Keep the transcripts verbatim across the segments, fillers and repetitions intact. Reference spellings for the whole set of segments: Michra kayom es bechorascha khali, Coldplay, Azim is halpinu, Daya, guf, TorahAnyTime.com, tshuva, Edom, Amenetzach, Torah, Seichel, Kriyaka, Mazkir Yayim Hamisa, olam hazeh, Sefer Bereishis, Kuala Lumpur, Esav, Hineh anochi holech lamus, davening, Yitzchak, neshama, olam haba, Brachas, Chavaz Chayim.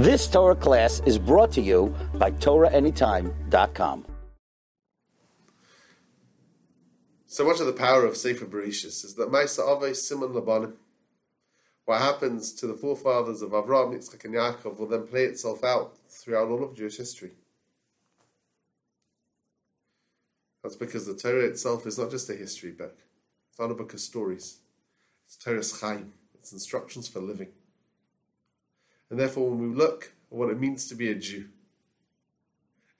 This Torah class is brought to you by Torah Any Time dot com. So much of the power of Sefer Bereishis is that Ma'aseh Avos Siman Labanim. What happens to the forefathers of Avram, Yitzchak, and Yaakov will then play itself out throughout all of Jewish history. That's because the Torah itself is not just a history book. It's not a book of stories. It's Torah's Chayim. It's instructions for living. And therefore, when we look at what it means to be a Jew,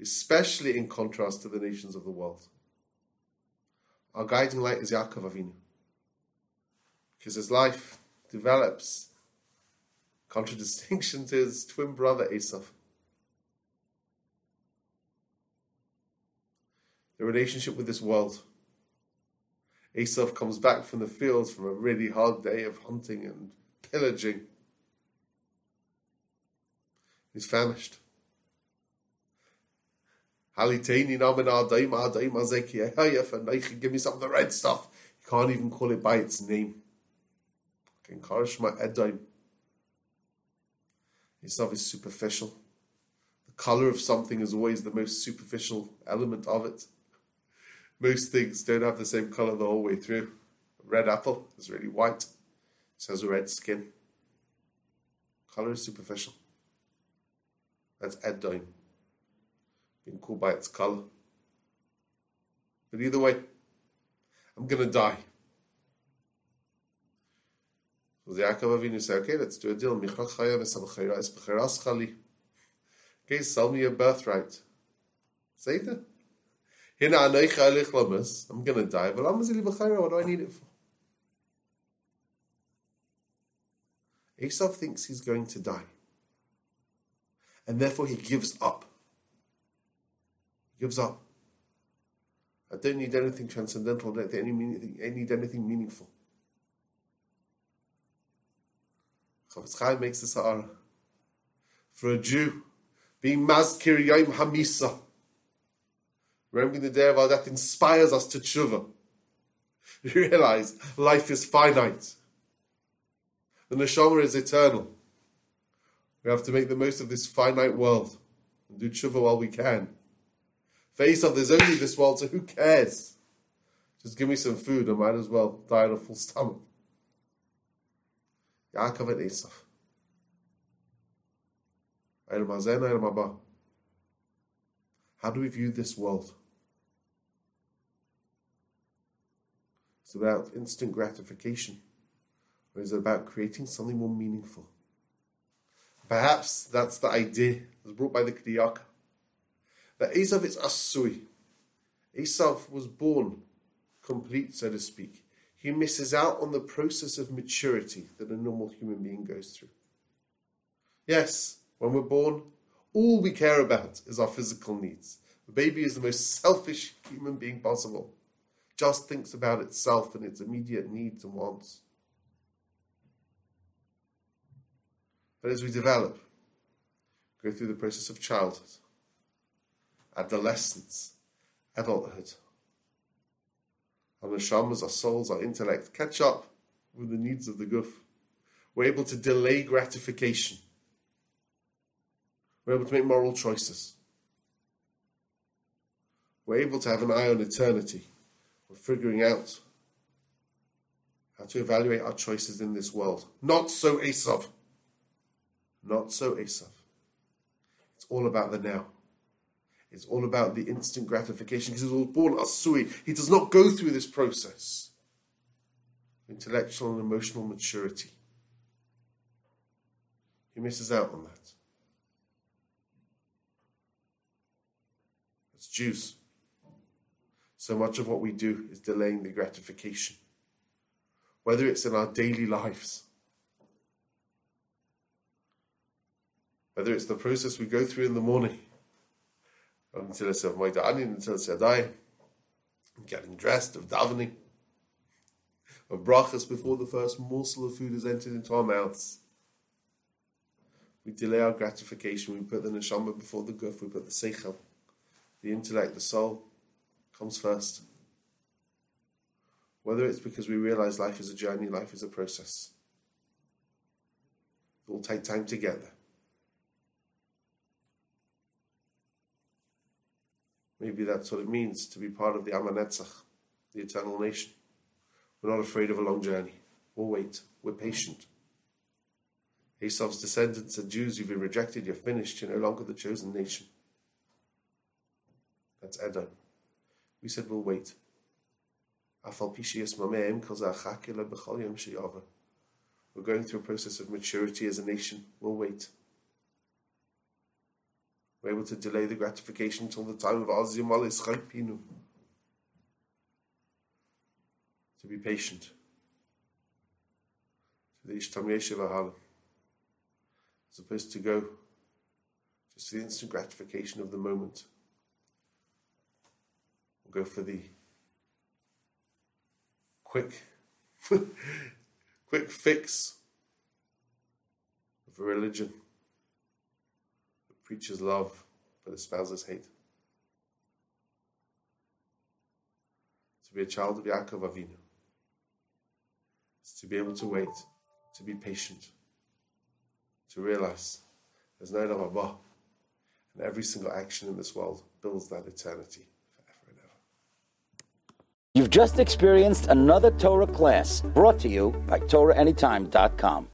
especially in contrast to the nations of the world, our guiding light is Yaakov Avinu. Because his life develops contradistinction to his twin brother Esav. The relationship with this world. Esav comes back from the fields from a really hard day of hunting and pillaging. He's famished. Give me some of the red stuff. You can't even call it by its name. Edom. Esav is superficial. The color of something is always the most superficial element of it. Most things don't have the same color the whole way through. A red apple is really white. It has a red skin. Color is superficial. That's Edom, being called by its color. But either way, I'm going to die. The Yaakov Avinu said, okay, let's do a deal. Michra kayom es bechorascha khali. Okay, sell me your birthright. Say that. Hineh anochi holech lamus. I'm going to die, but what do I need it for? Esav thinks he's going to die. And therefore he gives up. He gives up. I don't need anything transcendental. I don't need anything meaningful. Chavaz Chayim makes this ha'ara. For a Jew, being Mazkir Yayim Hamisa, remembering the day of our death, inspires us to tshuva. You realize life is finite. The neshama is eternal. We have to make the most of this finite world and do tshuva while we can. For Esav, there's only this world, so who cares? Just give me some food, I might as well die on a full stomach. Yaakov and Esav. Olam hazeh, olam haba. How do we view this world? Is it about instant gratification? Or is it about creating something more meaningful? Perhaps that's the idea that was brought by the Kriyaka. That Esav is asui. Esav was born complete, so to speak. He misses out on the process of maturity that a normal human being goes through. Yes, when we're born, all we care about is our physical needs. The baby is the most selfish human being possible. Just thinks about itself and its immediate needs and wants. But as we develop, go through the process of childhood, adolescence, adulthood, our neshamas, our souls, our intellect catch up with the needs of the guf. We're able to delay gratification. We're able to make moral choices. We're able to have an eye on eternity. We're figuring out how to evaluate our choices in this world. Not so Esav. Not so Esav. It's all about the now. It's all about the instant gratification because he was born asui. He does not go through this process of intellectual and emotional maturity. He misses out on that. It's Jews. So much of what we do is delaying the gratification, whether it's in our daily lives, whether it's the process we go through in the morning. Until it's of Moidani, until it's of Daya, getting dressed, of davening, of brachas before the first morsel of food is entered into our mouths. We delay our gratification, we put the neshama before the guf, we put the seichel, the intellect, the soul, comes first. Whether it's because we realize life is a journey, life is a process. It will take time to get there. Maybe that's what it means to be part of the Amenetzach, the eternal nation. We're not afraid of a long journey. We'll wait. We're patient. Esav's descendants are Jews. You've been rejected. You're finished. You're no longer the chosen nation. That's Edom. We said we'll wait. We're going through a process of maturity as a nation. We'll wait. We're able to delay the gratification until the time of Azim is halpinu. To be patient. To the Ishtamyeshila Hala. As opposed to go just to the instant gratification of the moment. We'll go for the quick, quick fix of a religion that preaches love but espouses hate. To be a child of Yaakov Avinu is to be able to wait, to be patient, to realize there's no olam haba, and every single action in this world builds that eternity forever and ever. You've just experienced another Torah class brought to you by Torah Any Time dot com.